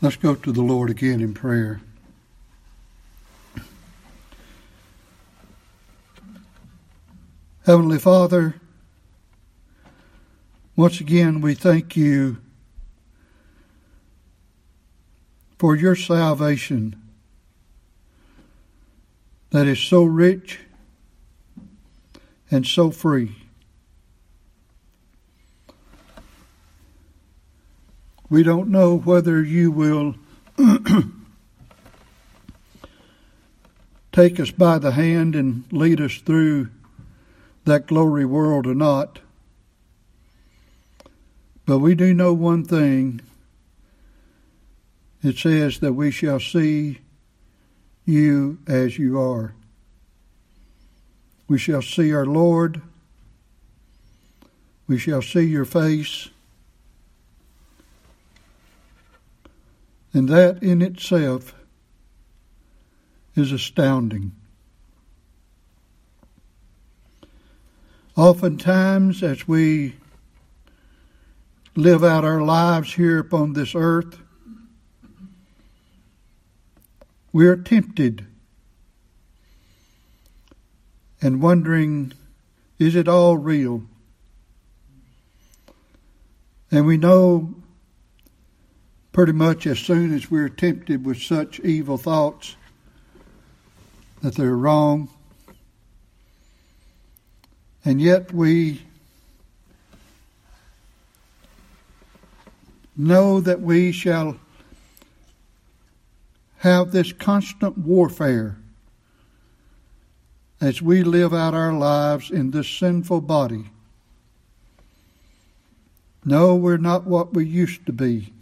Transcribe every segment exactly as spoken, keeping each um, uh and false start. Let's go to the Lord again in prayer. Heavenly Father, once again we thank you for your salvation that is so rich and so free. We don't know whether you will take us by the hand and lead us through that glory world or not. But we do know one thing. It says that we shall see you as you are. We shall see our Lord. We shall see your face. And that in itself is astounding. Oftentimes, as we live out our lives here upon this earth, we are tempted and wondering, is it all real? And we know pretty much as soon as we're tempted with such evil thoughts that they're wrong. And yet we know that we shall have this constant warfare as we live out our lives in this sinful body. No, we're not what we used to be.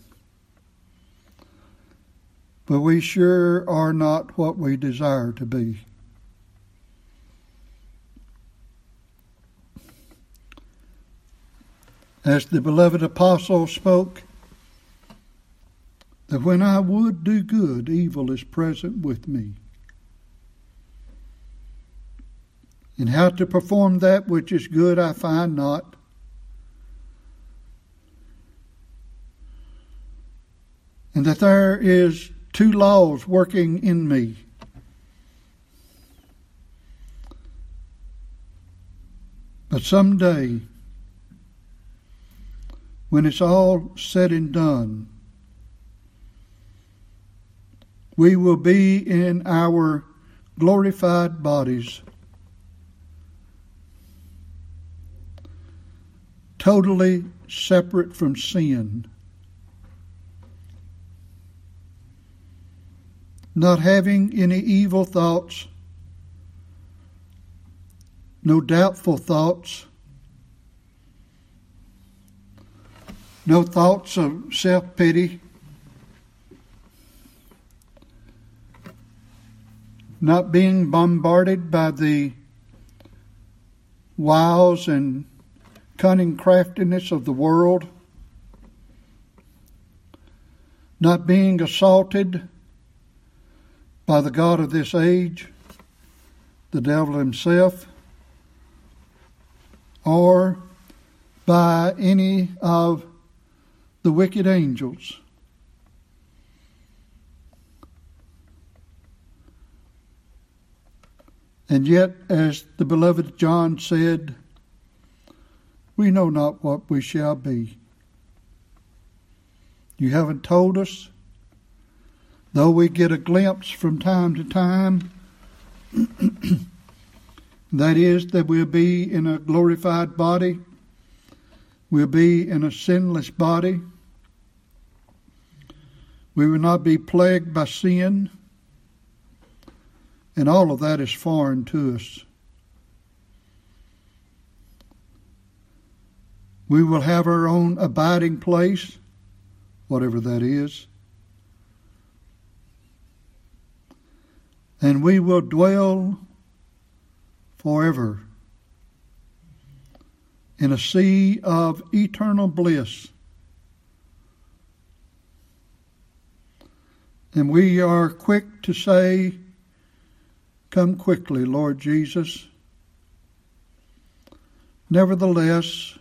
But we sure are not what we desire to be. As the beloved apostle spoke, that when I would do good, evil is present with me. And how to perform that which is good I find not. And that there is two laws working in me. But someday, when it's all said and done, we will be in our glorified bodies, totally separate from sin, not having any evil thoughts, no doubtful thoughts, no thoughts of self-pity, not being bombarded by the wiles and cunning craftiness of the world, not being assaulted by the god of this age, the devil himself, or by any of the wicked angels. And yet, as the beloved John said, we know not what we shall be. You haven't told us. Though we get a glimpse from time to time, that is, that we'll be in a glorified body, we'll be in a sinless body, we will not be plagued by sin, and all of that is foreign to us. We will have our own abiding place, whatever that is, and we will dwell forever in a sea of eternal bliss. And we are quick to say, come quickly, Lord Jesus. Nevertheless,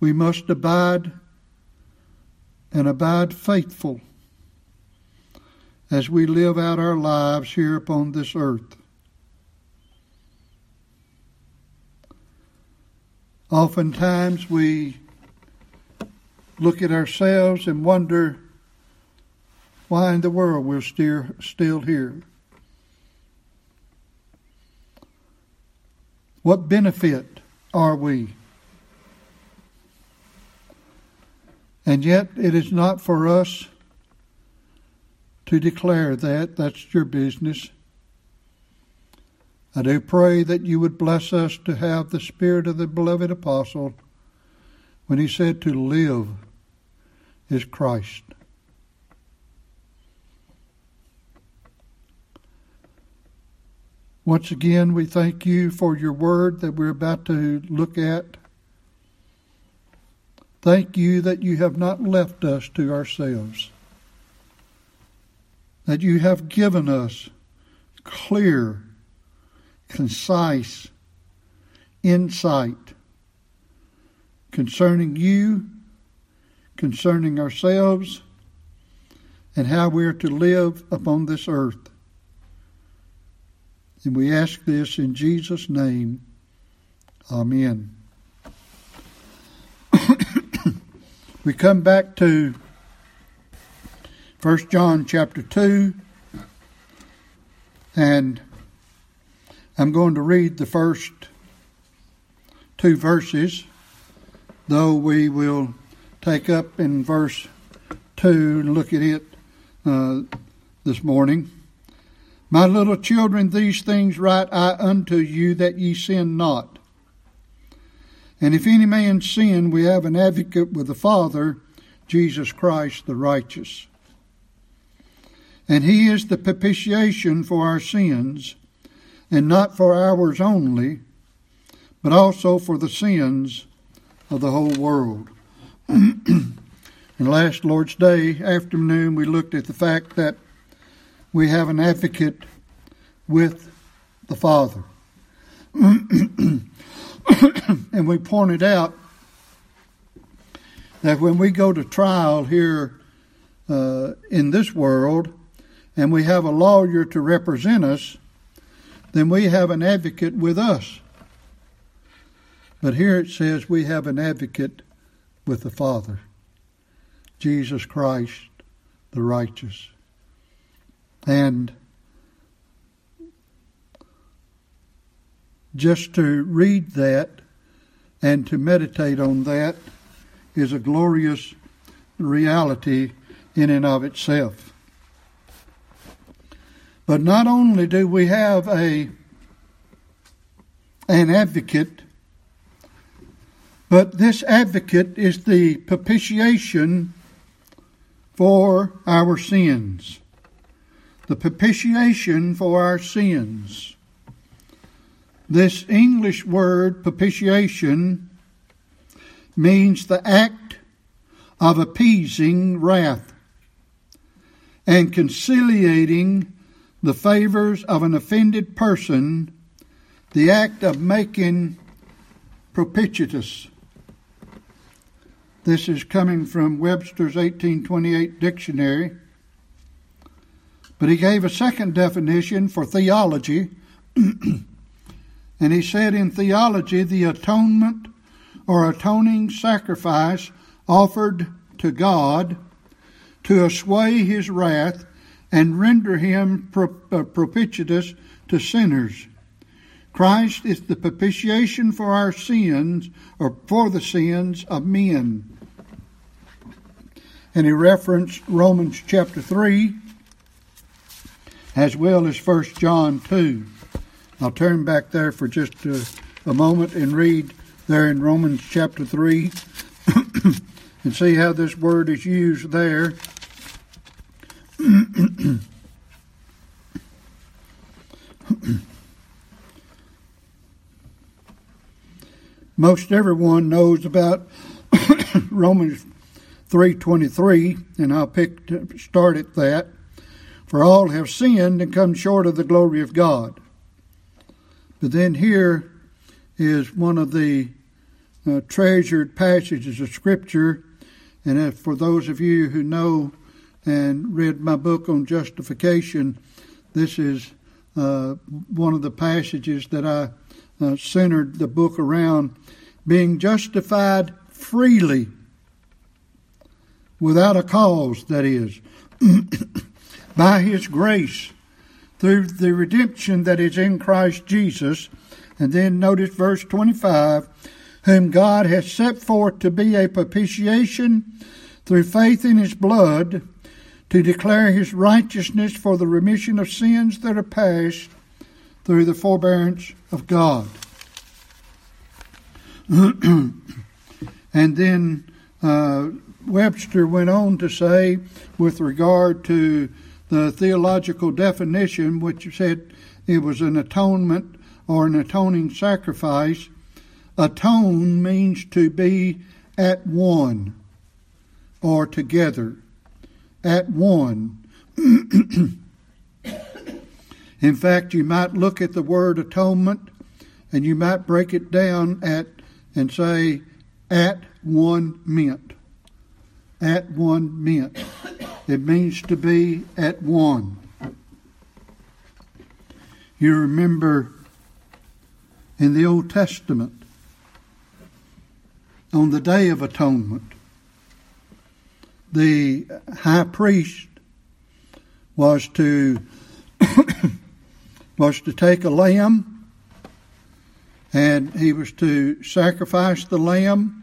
we must abide and abide faithful as we live out our lives here upon this earth. Oftentimes we look at ourselves and wonder why in the world we're still, still here. What benefit are we? And yet it is not for us to declare that. That's your business. I do pray that you would bless us to have the spirit of the beloved apostle when he said to live is Christ. Once again, we thank you for your word that we're about to look at. Thank you that you have not left us to ourselves, that you have given us clear, concise insight concerning you, concerning ourselves, and how we are to live upon this earth. And we ask this in Jesus' name. Amen. We come back to First John chapter two, and I'm going to read the first two verses, though we will take up in verse two and look at it uh, this morning. My little children, these things write I unto you, that ye sin not. And if any man sin, we have an advocate with the Father, Jesus Christ the righteous. And he is the propitiation for our sins, and not for ours only, but also for the sins of the whole world. And last Lord's Day afternoon, we looked at the fact that we have an advocate with the Father. And we pointed out that when we go to trial here uh, in this world, and we have a lawyer to represent us, then we have an advocate with us. But here it says we have an advocate with the Father, Jesus Christ, the righteous. And just to read that and to meditate on that is a glorious reality in and of itself. But not only do we have a an advocate, but this advocate is the propitiation for our sins. The propitiation for our sins. This English word, propitiation, means the act of appeasing wrath and conciliating the favors of an offended person, the act of making propitious. This is coming from Webster's eighteen twenty-eight dictionary. But he gave a second definition for theology, and he said in theology, the atonement or atoning sacrifice offered to God to assuage his wrath and render him propitious to sinners. Christ is the propitiation for our sins, or for the sins of men. And he referenced Romans chapter three, as well as First John two. I'll turn back there for just a, a moment and read there in Romans chapter three and see how this word is used there. Most everyone knows about Romans three twenty-three, and I'll pick to start at that. For all have sinned and come short of the glory of God. But then here is one of the uh, treasured passages of Scripture, And if, for those of you who know and read my book on justification, this is uh, one of the passages that I uh, centered the book around. Being justified freely, without a cause, that is, by His grace, through the redemption that is in Christ Jesus. And then notice verse twenty-five, whom God has set forth to be a propitiation through faith in His blood, to declare His righteousness for the remission of sins that are past through the forbearance of God. And then uh, Webster went on to say, with regard to the theological definition, which said it was an atonement or an atoning sacrifice, atone means to be at one or together, at one. In fact, you might look at the word atonement and you might break it down at and say, at one meant. At one meant. It means to be at one. You remember in the Old Testament, on the Day of Atonement, the high priest was to was to take a lamb, and he was to sacrifice the lamb,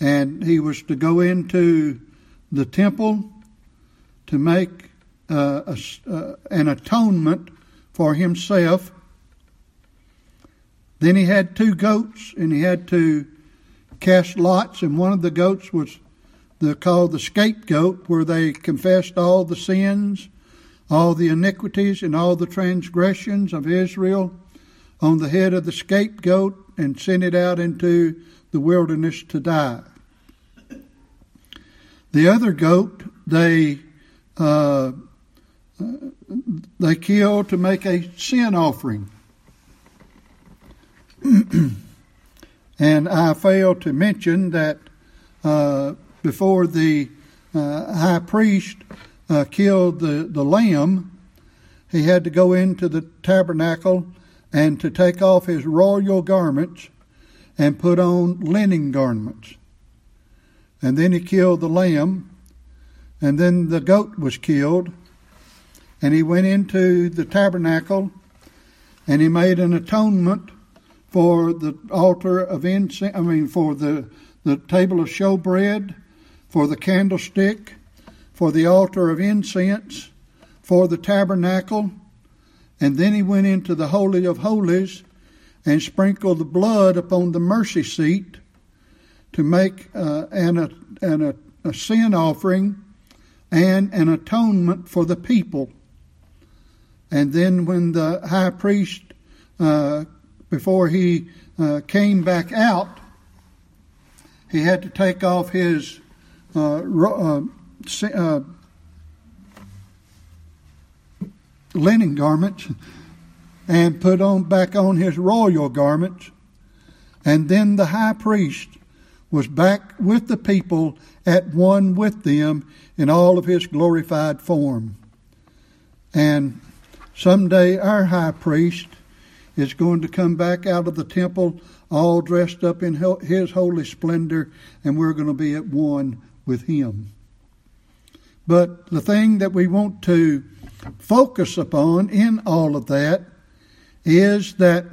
and he was to go into the temple to make uh, a, uh, an atonement for himself. Then he had two goats, and he had to cast lots, and one of the goats was the, called the scapegoat, where they confessed all the sins, all the iniquities, and all the transgressions of Israel on the head of the scapegoat, and sent it out into the wilderness to die. The other goat they uh, they killed to make a sin offering. And I failed to mention that uh, before the uh, high priest uh, killed the, the lamb, he had to go into the tabernacle and to take off his royal garments and put on linen garments. And then he killed the lamb, and then the goat was killed, and he went into the tabernacle, and he made an atonement for the altar of incense, I mean, for the, the table of showbread, for the candlestick, for the altar of incense, for the tabernacle. And then he went into the Holy of Holies and sprinkled the blood upon the mercy seat to make uh, an, a, an, a, a sin offering and an atonement for the people. And then when the high priest uh, Before he uh, came back out, he had to take off his uh, uh, uh, linen garments and put on back on his royal garments. And then the high priest was back with the people, at one with them in all of his glorified form. And someday our high priest is going to come back out of the temple all dressed up in his holy splendor, and we're going to be at one with him. But the thing that we want to focus upon in all of that is that,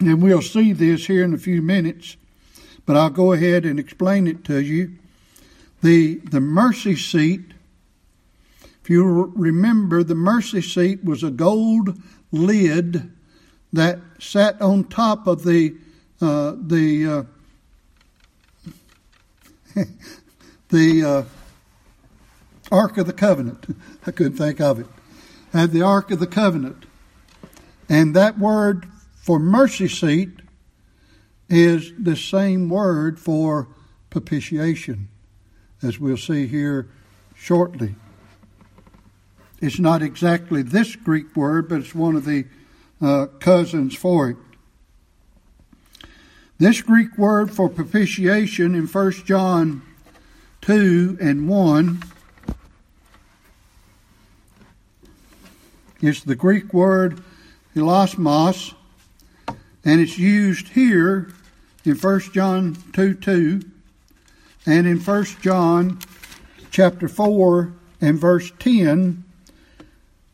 and we'll see this here in a few minutes, but I'll go ahead and explain it to you. The, the mercy seat, if you remember, the mercy seat was a gold lid that sat on top of the uh, the uh, the uh, Ark of the Covenant. I couldn't think of it. Had the Ark of the Covenant, and that word for mercy seat is the same word for propitiation, as we'll see here shortly. It's not exactly this Greek word, but it's one of the Uh, cousins for it. This Greek word for propitiation in First John two and one is the Greek word elosmos, and it's used here in First John two two and in First John chapter four and verse ten,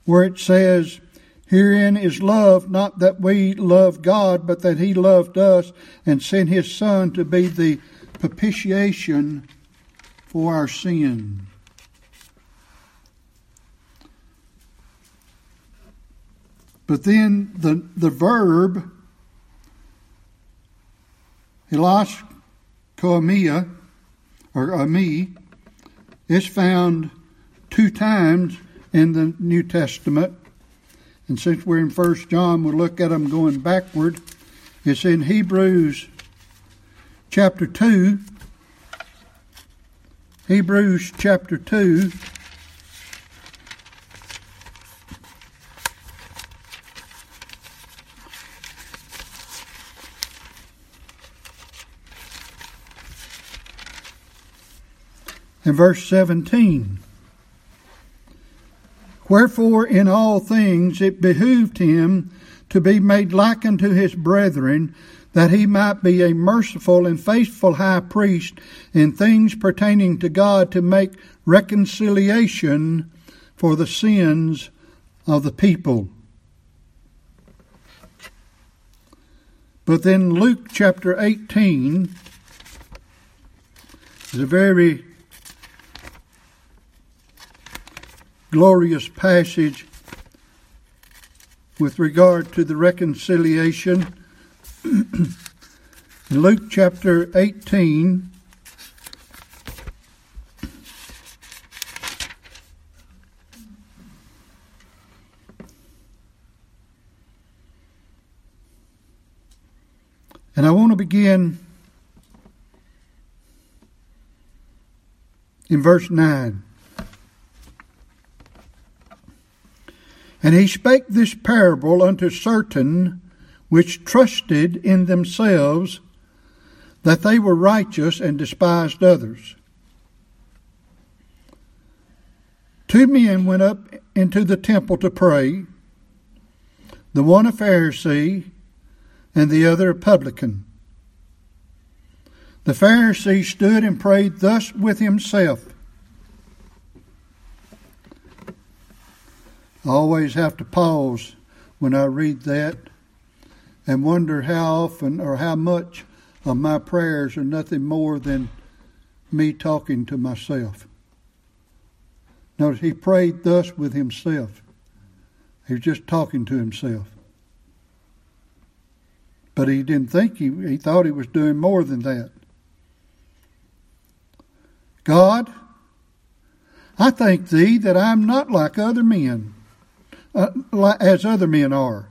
where it says, "Herein is love, not that we love God, but that he loved us and sent his Son to be the propitiation for our sin." But then the, the verb, eloskomia, or ami, is found two times in the New Testament. And since we're in First John, we'll look at them going backward. It's in Hebrews chapter two. Hebrews chapter two. And verse seventeen. "Wherefore in all things it behooved him to be made like unto his brethren, that he might be a merciful and faithful high priest in things pertaining to God, to make reconciliation for the sins of the people." But then Luke chapter eighteen is a very glorious passage with regard to the reconciliation. Luke chapter eighteen and I want to begin in verse nine. "And he spake this parable unto certain which trusted in themselves that they were righteous, and despised others. Two men went up into the temple to pray, the one a Pharisee, and the other a publican. The Pharisee stood and prayed thus with himself." I always have to pause when I read that and wonder how often or how much of my prayers are nothing more than me talking to myself. Notice he prayed thus with himself. He was just talking to himself. But he didn't think, he, he thought he was doing more than that. "God, I thank thee that I am not like other men, uh, as other men are,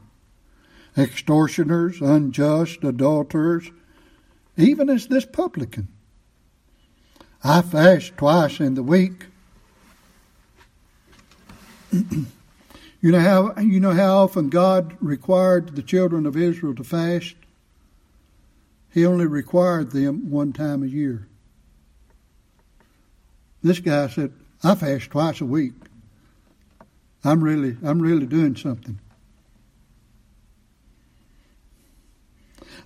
extortioners, unjust, adulterers, even as this publican. I fast twice in the week." You know how you know how often God required the children of Israel to fast? He only required them one time a year. This guy said, "I fast twice a week. I'm really, I'm really doing something.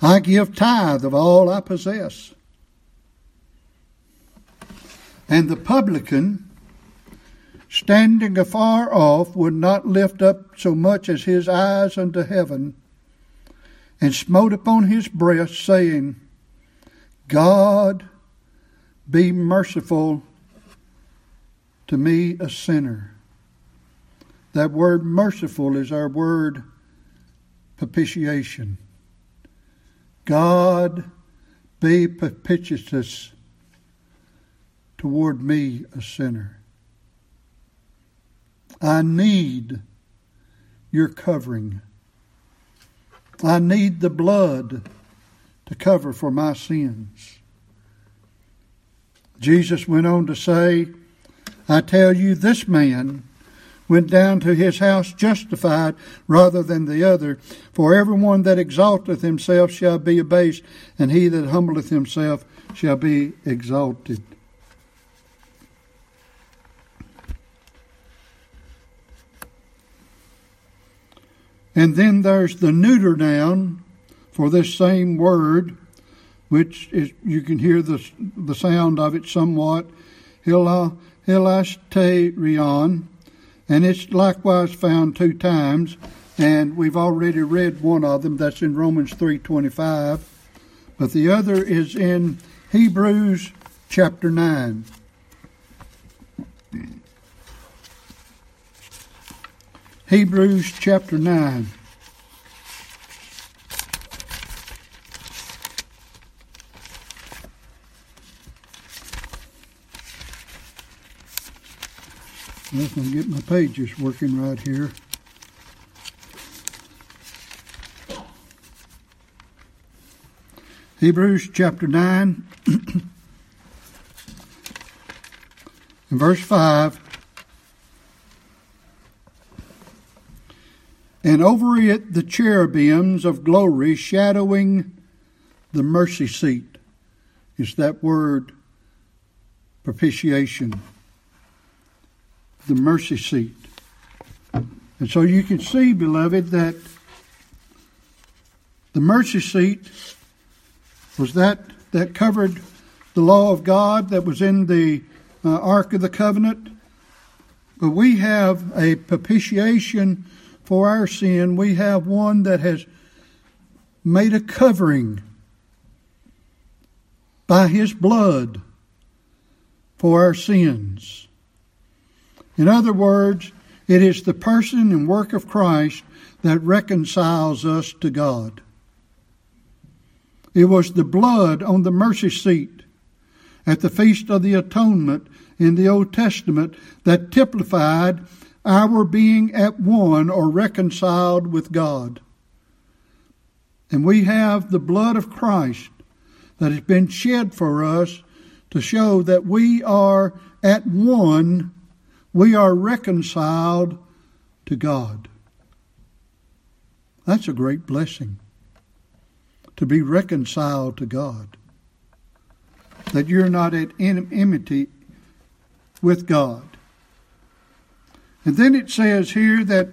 I give tithe of all I possess." "And the publican, standing afar off, would not lift up so much as his eyes unto heaven, and smote upon his breast, saying, God, be merciful to me, a sinner." That word merciful is our word propitiation. God, be propitious toward me, a sinner. I need your covering. I need the blood to cover for my sins. Jesus went on to say, "I tell you, this man went down to his house justified rather than the other. For everyone that exalteth himself shall be abased, and he that humbleth himself shall be exalted." And then there's the neuter noun for this same word, which is, you can hear the the sound of it somewhat, hela, hilasterion, and it's likewise found two times, and we've already read one of them. That's in Romans three twenty-five, but the other is in Hebrews chapter nine. Hebrews chapter nine. I can get my pages working right here. Hebrews chapter nine, and verse five. And over it the cherubims of glory shadowing the mercy seat. It's that word, propitiation. The mercy seat. And so you can see, beloved, that the mercy seat was that that covered the law of God that was in the uh, Ark of the Covenant. But we have a propitiation for our sin. We have one that has made a covering by his blood for our sins. In other words, it is the person and work of Christ that reconciles us to God. It was the blood on the mercy seat at the Feast of the Atonement in the Old Testament that typified our being at one or reconciled with God. And we have the blood of Christ that has been shed for us to show that we are at one. We are reconciled to God. That's a great blessing, to be reconciled to God. That you're not at enmity with God. And then it says here that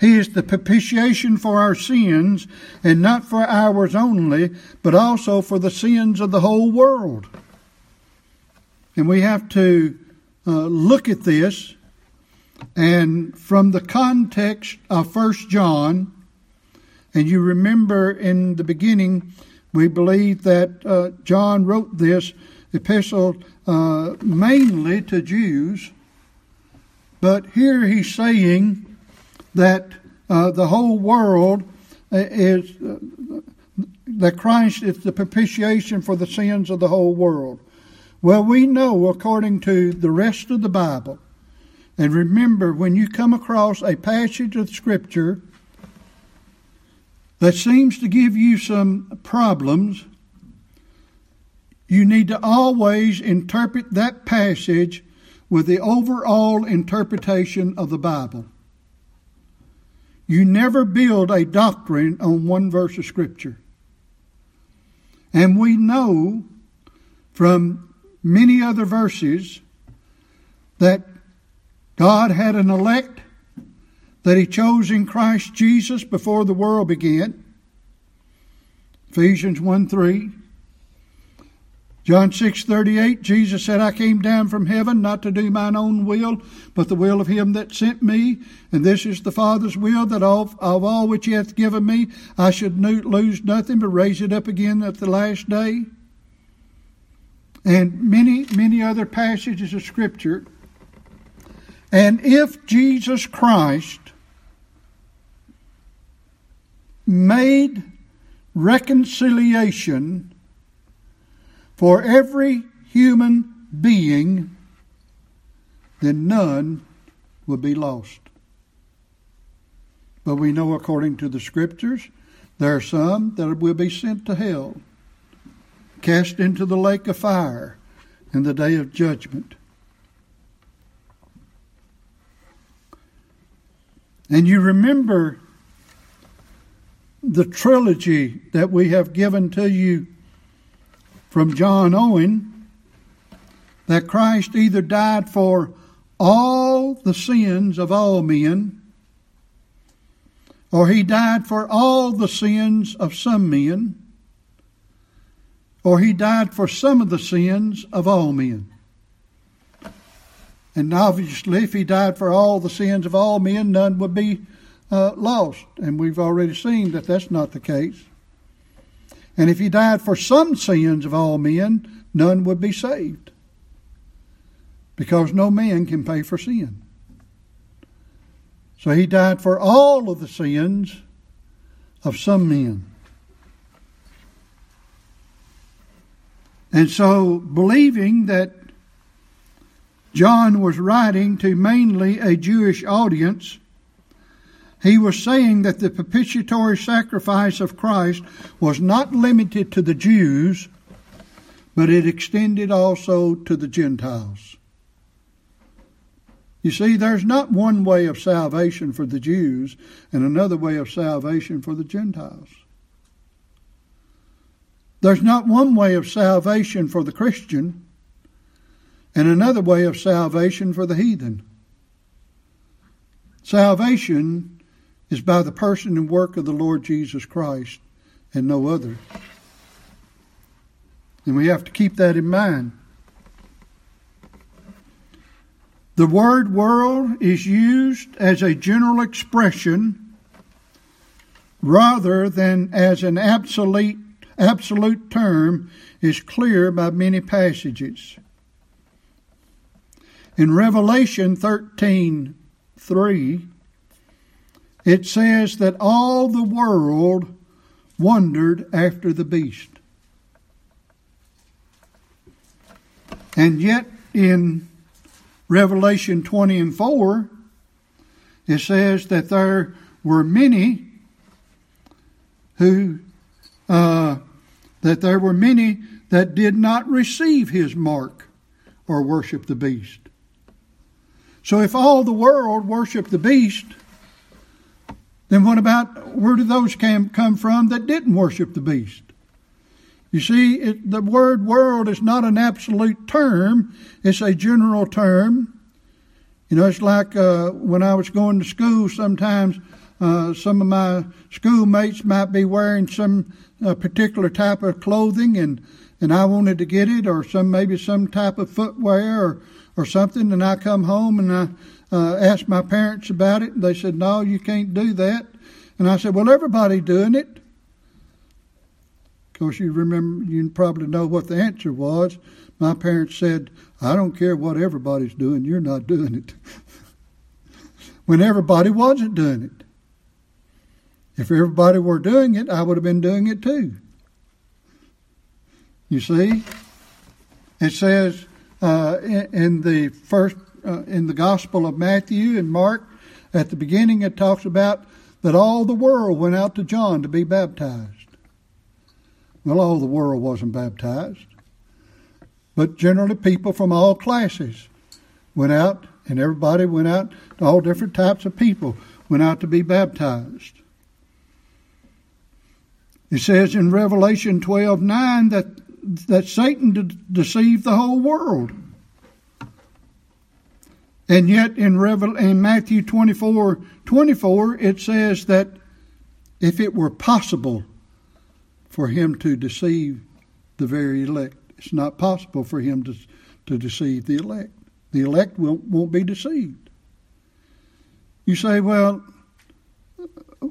he is the propitiation for our sins, and not for ours only, but also for the sins of the whole world. And we have to Uh, look at this, and from the context of First John, and you remember in the beginning, we believe that uh, John wrote this epistle uh, mainly to Jews, but here he's saying that uh, the whole world is, uh, that Christ is the propitiation for the sins of the whole world. Well, we know, according to the rest of the Bible, and remember, when you come across a passage of Scripture that seems to give you some problems, you need to always interpret that passage with the overall interpretation of the Bible. You never build a doctrine on one verse of Scripture. And we know from many other verses that God had an elect that he chose in Christ Jesus before the world began. Ephesians one three. John six thirty-eight, Jesus said, I came down from heaven not to do mine own will, but the will of him that sent me. And this is the Father's will, that of, of all which he hath given me, I should lose nothing, but raise it up again at the last day. And many, many other passages of Scripture. And if Jesus Christ made reconciliation for every human being, then none will be lost. But we know, according to the Scriptures, there are some that will be sent to hell, cast into the lake of fire in the day of judgment. And you remember the trilogy that we have given to you from John Owen, that Christ either died for all the sins of all men, or he died for all the sins of some men, or he died for some of the sins of all men. And obviously, if he died for all the sins of all men, none would be uh, lost. And we've already seen that that's not the case. And if he died for some sins of all men, none would be saved, because no man can pay for sin. So he died for all of the sins of some men. And so, believing that John was writing to mainly a Jewish audience, he was saying that the propitiatory sacrifice of Christ was not limited to the Jews, but it extended also to the Gentiles. You see, there's not one way of salvation for the Jews and another way of salvation for the Gentiles. There's not one way of salvation for the Christian and another way of salvation for the heathen. Salvation is by the person and work of the Lord Jesus Christ and no other. And we have to keep that in mind. The word world is used as a general expression rather than as an absolute absolute term is clear by many passages. In Revelation thirteen three, it says that all the world wondered after the beast. And yet in Revelation twenty and four, it says that there were many who, uh, that there were many that did not receive his mark or worship the beast. So if all the world worshiped the beast, then what about, where do those come from that didn't worship the beast? You see, it, the word world is not an absolute term. It's a general term. You know, it's like uh, when I was going to school, sometimes uh, some of my schoolmates might be wearing some uh, particular type of clothing, and, and I wanted to get it, or some maybe some type of footwear or, or something, and I come home and I uh, asked my parents about it, and they said, no, you can't do that. And I said, well, everybody's doing it. Of course, you remember, you probably know what the answer was. My parents said, I don't care what everybody's doing, you're not doing it. When everybody wasn't doing it. If everybody were doing it, I would have been doing it too. You see? It says uh, in, in the first, uh, in the Gospel of Matthew and Mark, at the beginning it talks about that all the world went out to John to be baptized. Well, all the world wasn't baptized, but generally people from all classes went out, and everybody went out, all different types of people went out to be baptized. It says in Revelation twelve nine that, that Satan de- deceived the whole world. And yet in, Revel- in Matthew twenty-four twenty-four, it says that if it were possible for him to deceive the very elect. It's not possible for him to, to deceive the elect. The elect will, won't be deceived. You say, well,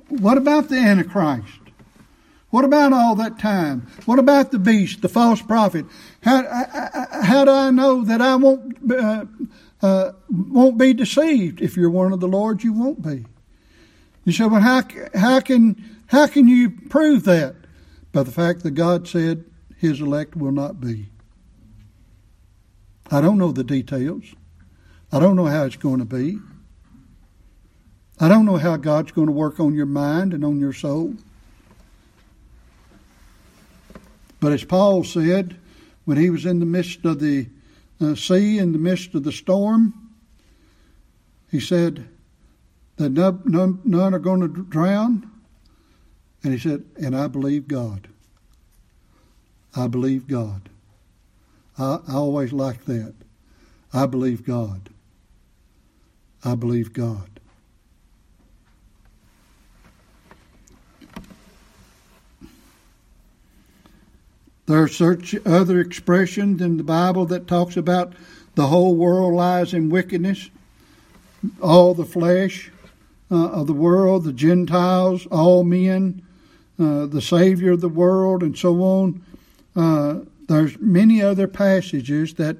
what about the Antichrist? What about all that time? What about the beast, the false prophet? How, how, how do I know that I won't, uh, uh, won't be deceived? If you're one of the Lord, you won't be. You say, well, how, how can, how can you prove that? By the fact that God said his elect will not be. I don't know the details. I don't know how it's going to be. I don't know how God's going to work on your mind and on your soul. But as Paul said, when he was in the midst of the uh, sea, in the midst of the storm, he said that none, none, none are going to drown. And he said, and I believe God. I believe God. I, I always like that. I believe God. I believe God. There's such other expressions in the Bible that talks about the whole world lies in wickedness, all the flesh uh, of the world, the Gentiles, all men, uh, the Savior of the world, and so on. Uh, there's many other passages that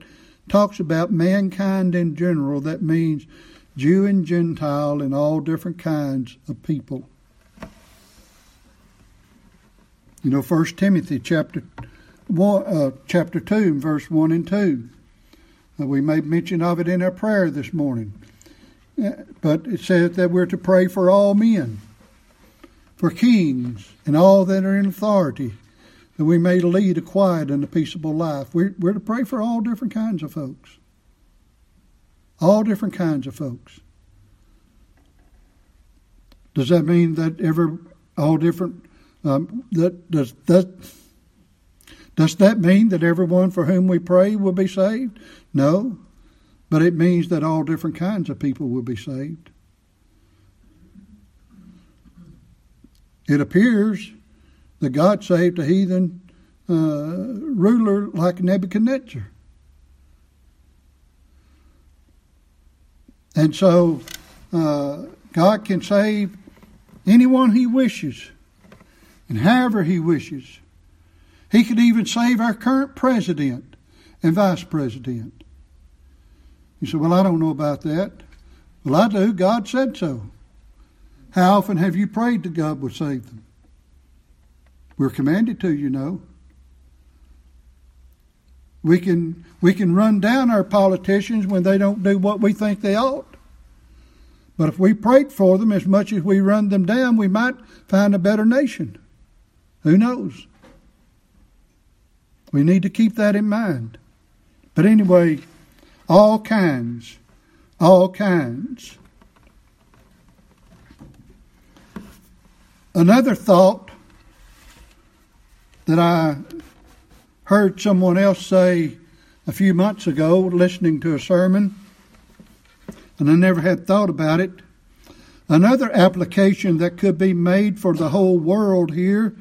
talks about mankind in general. That means Jew and Gentile and all different kinds of people. You know, First Timothy chapter one, uh, chapter two, verse one and two. Uh, we made mention of it in our prayer this morning. Uh, but it says that we're to pray for all men, for kings, and all that are in authority, that we may lead a quiet and a peaceable life. We're, we're to pray for all different kinds of folks. All different kinds of folks. Does that mean that every all different um, that does that does that mean that everyone for whom we pray will be saved? No, but it means that all different kinds of people will be saved. It appears that God saved a heathen uh, ruler like Nebuchadnezzar. And so uh, God can save anyone he wishes and however he wishes. He could even save our current president and vice president. You say, well, I don't know about that. Well, I do. God said so. How often have you prayed that God would save them? We're commanded to, you know. We can we can run down our politicians when they don't do what we think they ought. But if we prayed for them as much as we run them down, we might find a better nation. Who knows? We need to keep that in mind. But anyway, all kinds, all kinds. Another thought that I heard someone else say a few months ago, listening to a sermon, and I never had thought about it. Another application that could be made for the whole world here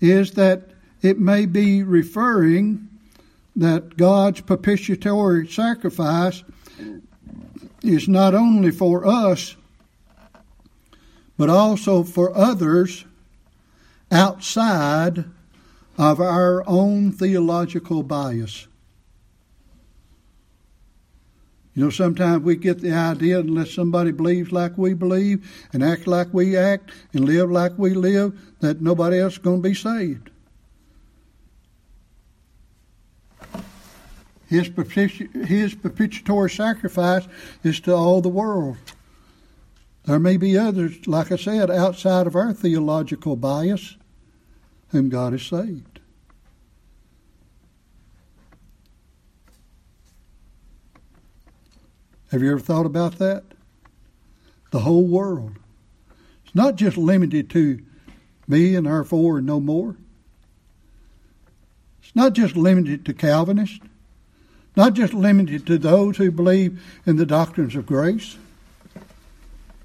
is that it may be referring that God's propitiatory sacrifice is not only for us, but also for others outside of our own theological bias. You know, sometimes we get the idea unless somebody believes like we believe and acts like we act and live like we live, that nobody else is going to be saved. His propitiatory sacrifice is to all the world. There may be others, like I said, outside of our theological bias, whom God has saved. Have you ever thought about that? The whole world. It's not just limited to me and our four and no more. It's not just limited to Calvinists. Not just limited to those who believe in the doctrines of grace.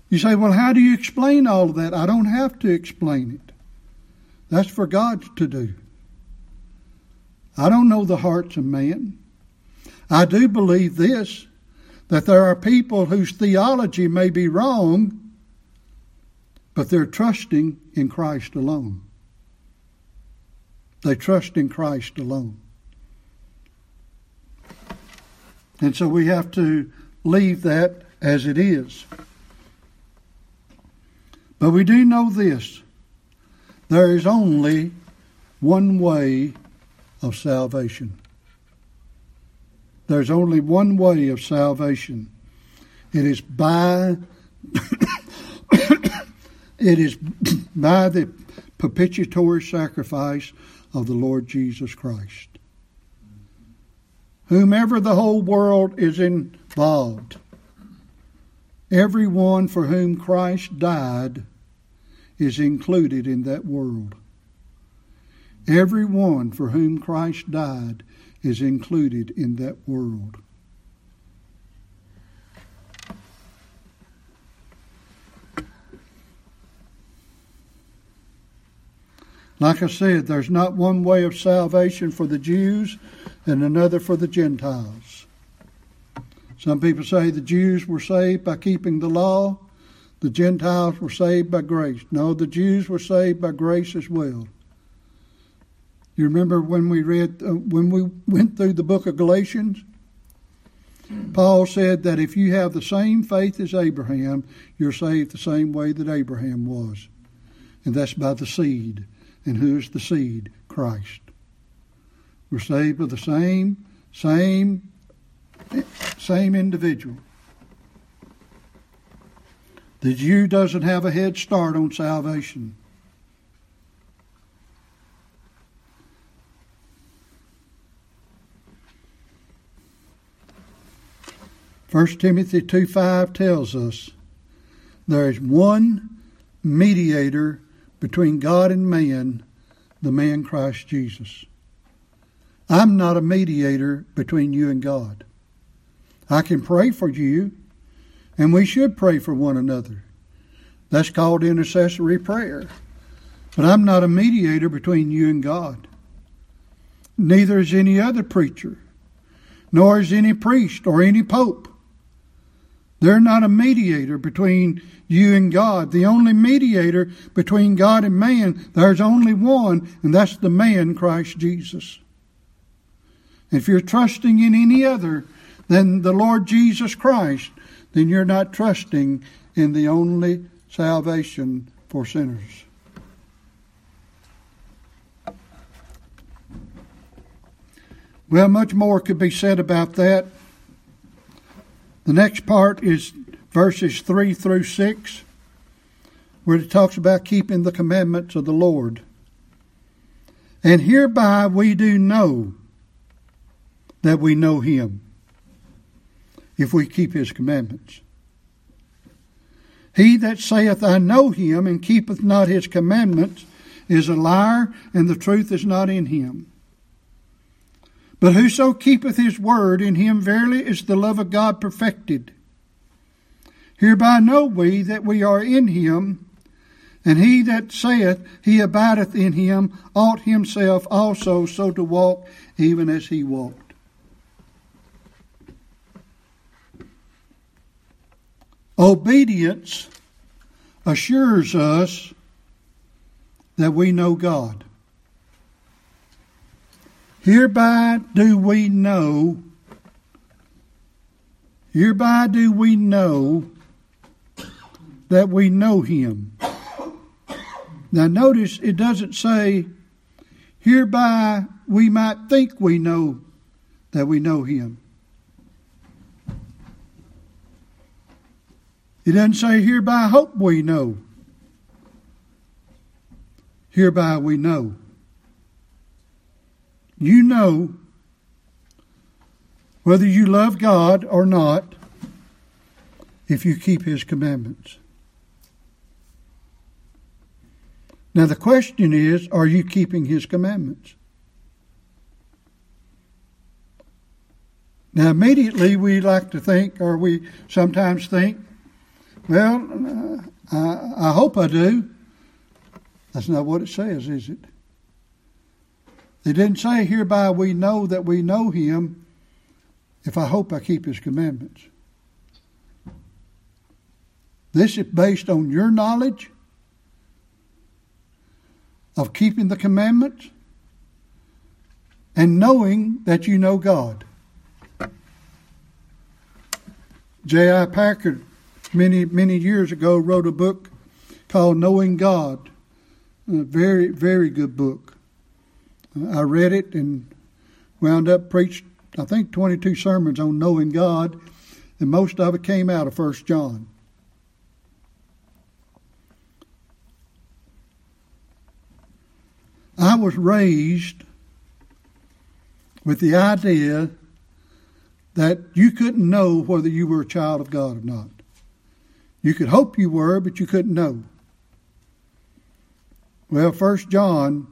You say, well, how do you explain all of that? I don't have to explain it. That's for God to do. I don't know the hearts of man. I do believe this, that there are people whose theology may be wrong, but they're trusting in Christ alone. They trust in Christ alone. And so we have to leave that as it is. But we do know this. There is only one way of salvation. There's only one way of salvation. It is by it is by the propitiatory sacrifice of the Lord Jesus Christ. Whomever the whole world is involved, everyone for whom Christ died is included in that world. Everyone for whom Christ died is included in that world. Like I said, there's not one way of salvation for the Jews and another for the Gentiles. Some people say the Jews were saved by keeping the law. The Gentiles were saved by grace. No, the Jews were saved by grace as well. You remember when we read, uh, when we went through the book of Galatians? Paul said that if you have the same faith as Abraham, you're saved the same way that Abraham was. And that's by the seed. And who is the seed? Christ. We're saved by the same, same, same individual. The Jew doesn't have a head start on salvation. First Timothy two five tells us, there is one mediator between God and man, the man Christ Jesus. I'm not a mediator between you and God. I can pray for you, and we should pray for one another. That's called intercessory prayer. But I'm not a mediator between you and God. Neither is any other preacher, nor is any priest or any pope. They're not a mediator between you and God. The only mediator between God and man, there's only one, and that's the man, Christ Jesus. If you're trusting in any other than the Lord Jesus Christ, then you're not trusting in the only salvation for sinners. Well, much more could be said about that. The next part is verses three through six, where it talks about keeping the commandments of the Lord. And hereby we do know that we know Him, if we keep His commandments. He that saith, I know Him, and keepeth not His commandments, is a liar, and the truth is not in him. But whoso keepeth his word, in him verily is the love of God perfected. Hereby know we that we are in him, and he that saith he abideth in him ought himself also so to walk even as he walked. Obedience assures us that we know God. Hereby do we know, hereby do we know that we know Him. Now notice it doesn't say, hereby we might think we know that we know Him. It doesn't say, hereby hope we know. Hereby we know. You know, whether you love God or not, if you keep His commandments. Now the question is, are you keeping His commandments? Now immediately we like to think, or we sometimes think, well, I, I hope I do. That's not what it says, is it? They didn't say, hereby we know that we know Him, if I hope I keep His commandments. This is based on your knowledge of keeping the commandments and knowing that you know God. J I Packer, many, many years ago, wrote a book called Knowing God. A very, very good book. I read it and wound up preached, I think, twenty-two sermons on knowing God, and most of it came out of First John. I was raised with the idea that you couldn't know whether you were a child of God or not. You could hope you were, but you couldn't know. Well, First John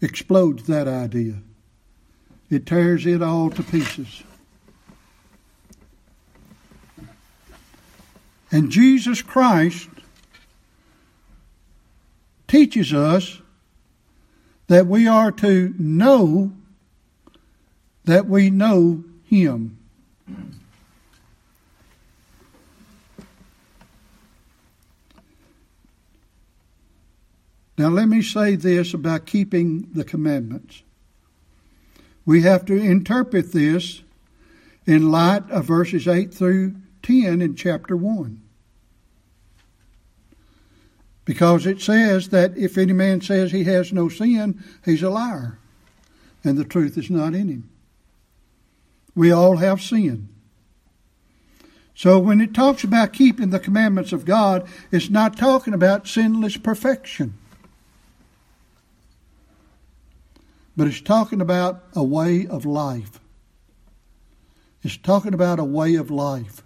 explodes that idea. It tears it all to pieces. And Jesus Christ teaches us that we are to know that we know him. Now let me say this about keeping the commandments. We have to interpret this in light of verses eight through ten in chapter one. Because it says that if any man says he has no sin, he's a liar, and the truth is not in him. We all have sin. So when it talks about keeping the commandments of God, it's not talking about sinless perfection. But it's talking about a way of life. It's talking about a way of life.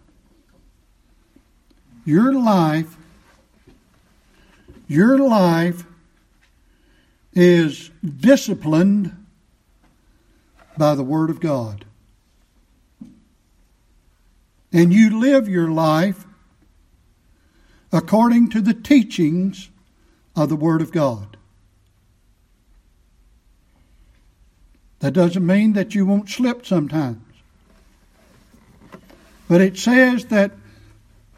Your life, your life is disciplined by the Word of God. And you live your life according to the teachings of the Word of God. That doesn't mean that you won't slip sometimes. But it says that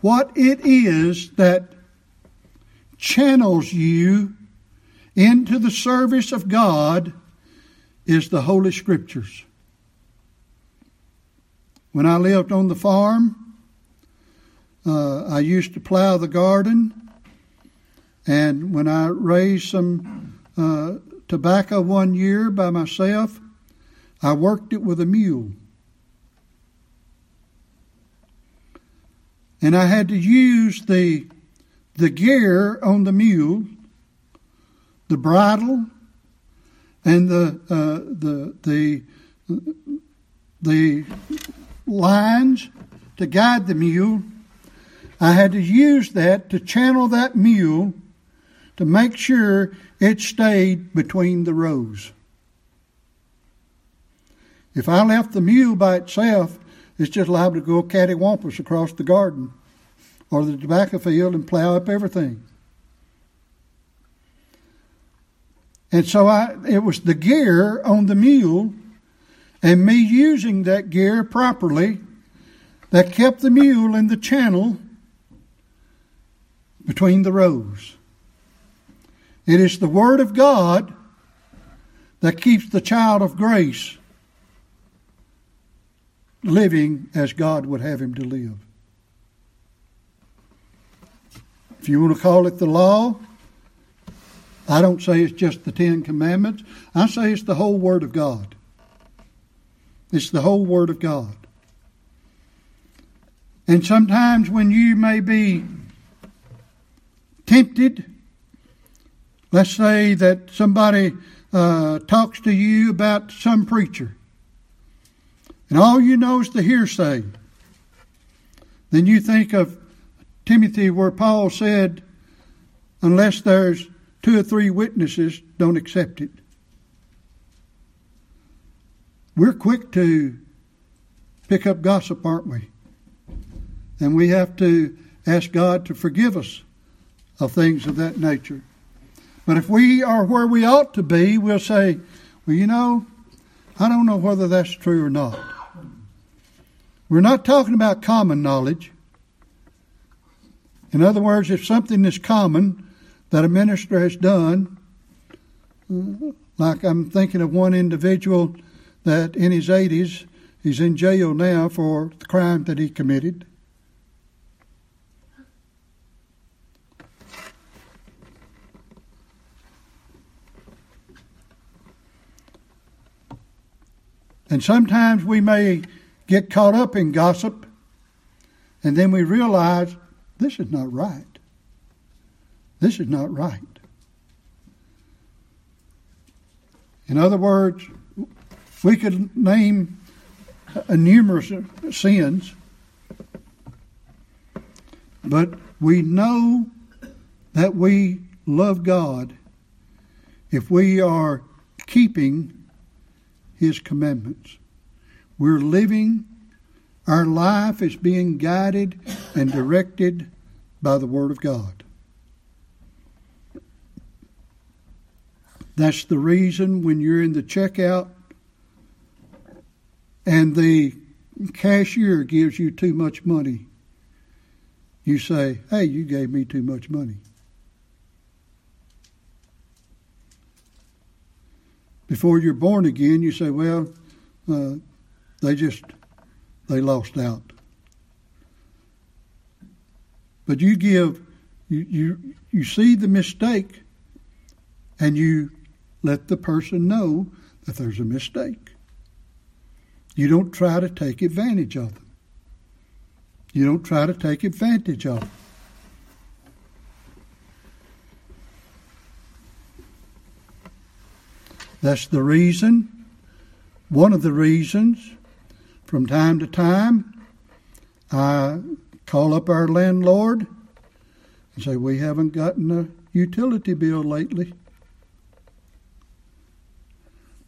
what it is that channels you into the service of God is the Holy Scriptures. When I lived on the farm, uh, I used to plow the garden. And when I raised some uh, tobacco one year by myself, I worked it with a mule. And I had to use the, the gear on the mule, the bridle, and the uh, the the the lines to guide the mule. I had to use that to channel that mule to make sure it stayed between the rows. If I left the mule by itself, it's just liable to go cattywampus across the garden or the tobacco field and plow up everything. And so I, it was the gear on the mule and me using that gear properly that kept the mule in the channel between the rows. It is the Word of God that keeps the child of grace living as God would have him to live. If you want to call it the law, I don't say it's just the Ten Commandments. I say it's the whole Word of God. It's the whole Word of God. And sometimes when you may be tempted, let's say that somebody uh, talks to you about some preacher, and all you know is the hearsay. Then you think of Timothy where Paul said, unless there's two or three witnesses, don't accept it. We're quick to pick up gossip, aren't we? And we have to ask God to forgive us of things of that nature. But if we are where we ought to be, we'll say, well, you know, I don't know whether that's true or not. We're not talking about common knowledge. In other words, if something is common that a minister has done, like I'm thinking of one individual that in his eighties, he's in jail now for the crime that he committed. And sometimes we may get caught up in gossip, and then we realize, this is not right. This is not right. In other words, we could name numerous sins, but we know that we love God if we are keeping His commandments. We're living, our life is being guided and directed by the Word of God. That's the reason when you're in the checkout and the cashier gives you too much money, you say, hey, you gave me too much money. Before you're born again, you say, well, uh, they just, they lost out. But you give, you, you you see the mistake and you let the person know that there's a mistake. You don't try to take advantage of them. You don't try to take advantage of them. That's the reason, one of the reasons, from time to time, I call up our landlord and say, we haven't gotten a utility bill lately.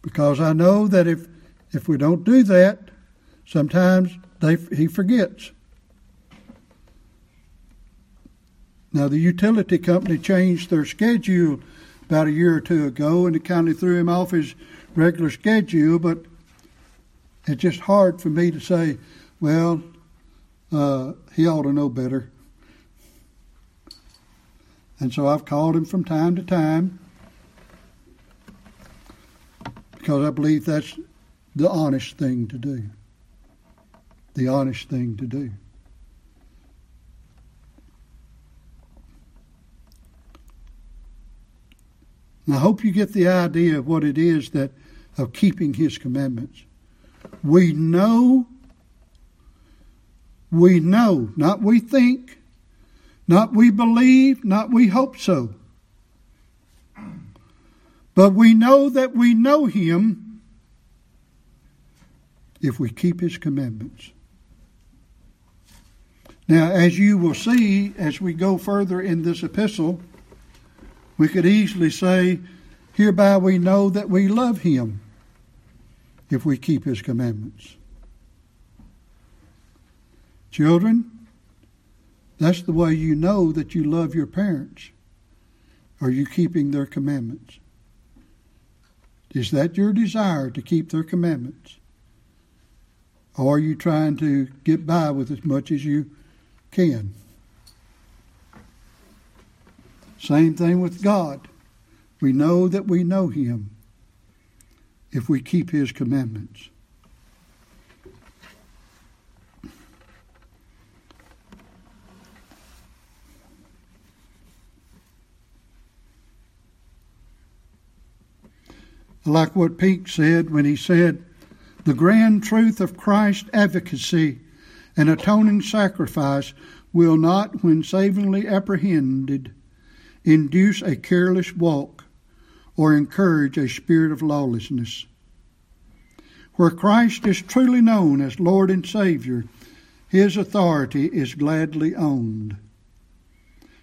Because I know that if, if we don't do that, sometimes they, he forgets. Now, the utility company changed their schedule about a year or two ago, and it kind of threw him off his regular schedule, but it's just hard for me to say, well, uh, he ought to know better. And so I've called him from time to time because I believe that's the honest thing to do. The honest thing to do. And I hope you get the idea of what it is that of keeping his commandments. We know, we know, not we think, not we believe, not we hope so. But we know that we know him if we keep his commandments. Now, as you will see as we go further in this epistle, we could easily say, hereby we know that we love him if we keep his commandments. Children, that's the way you know that you love your parents. Are you keeping their commandments? Is that your desire to keep their commandments? Or are you trying to get by with as much as you can? Same thing with God. We know that we know him if we keep his commandments. I like what Pink said when he said, the grand truth of Christ's advocacy and atoning sacrifice will not, when savingly apprehended, induce a careless walk or encourage a spirit of lawlessness. Where Christ is truly known as Lord and Savior, his authority is gladly owned.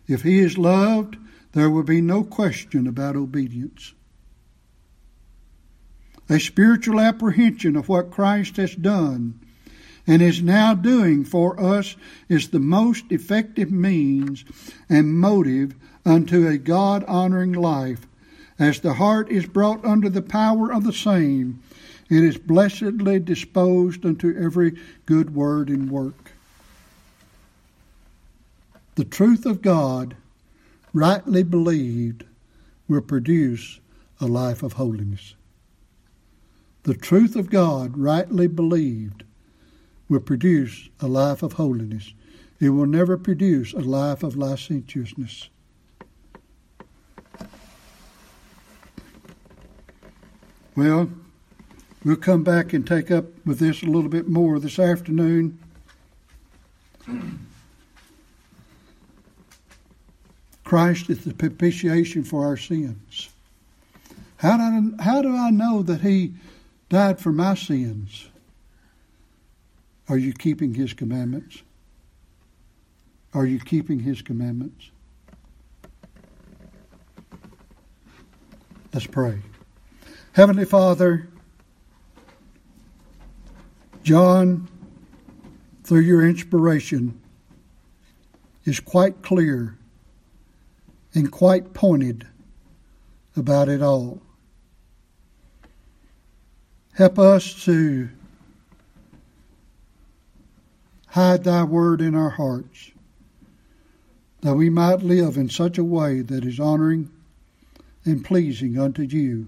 If he is loved, there will be no question about obedience. A spiritual apprehension of what Christ has done and is now doing for us is the most effective means and motive unto a God-honoring life. As the heart is brought under the power of the same, it is blessedly disposed unto every good word and work. The truth of God, rightly believed, will produce a life of holiness. The truth of God, rightly believed, will produce a life of holiness. It will never produce a life of licentiousness. Well, we'll come back and take up with this a little bit more this afternoon. Christ is the propitiation for our sins. How do I, how do I know that he died for my sins? Are you keeping his commandments? Are you keeping his commandments? Let's pray. Heavenly Father, John, through your inspiration, is quite clear and quite pointed about it all. Help us to hide thy word in our hearts, that we might live in such a way that is honoring and pleasing unto you.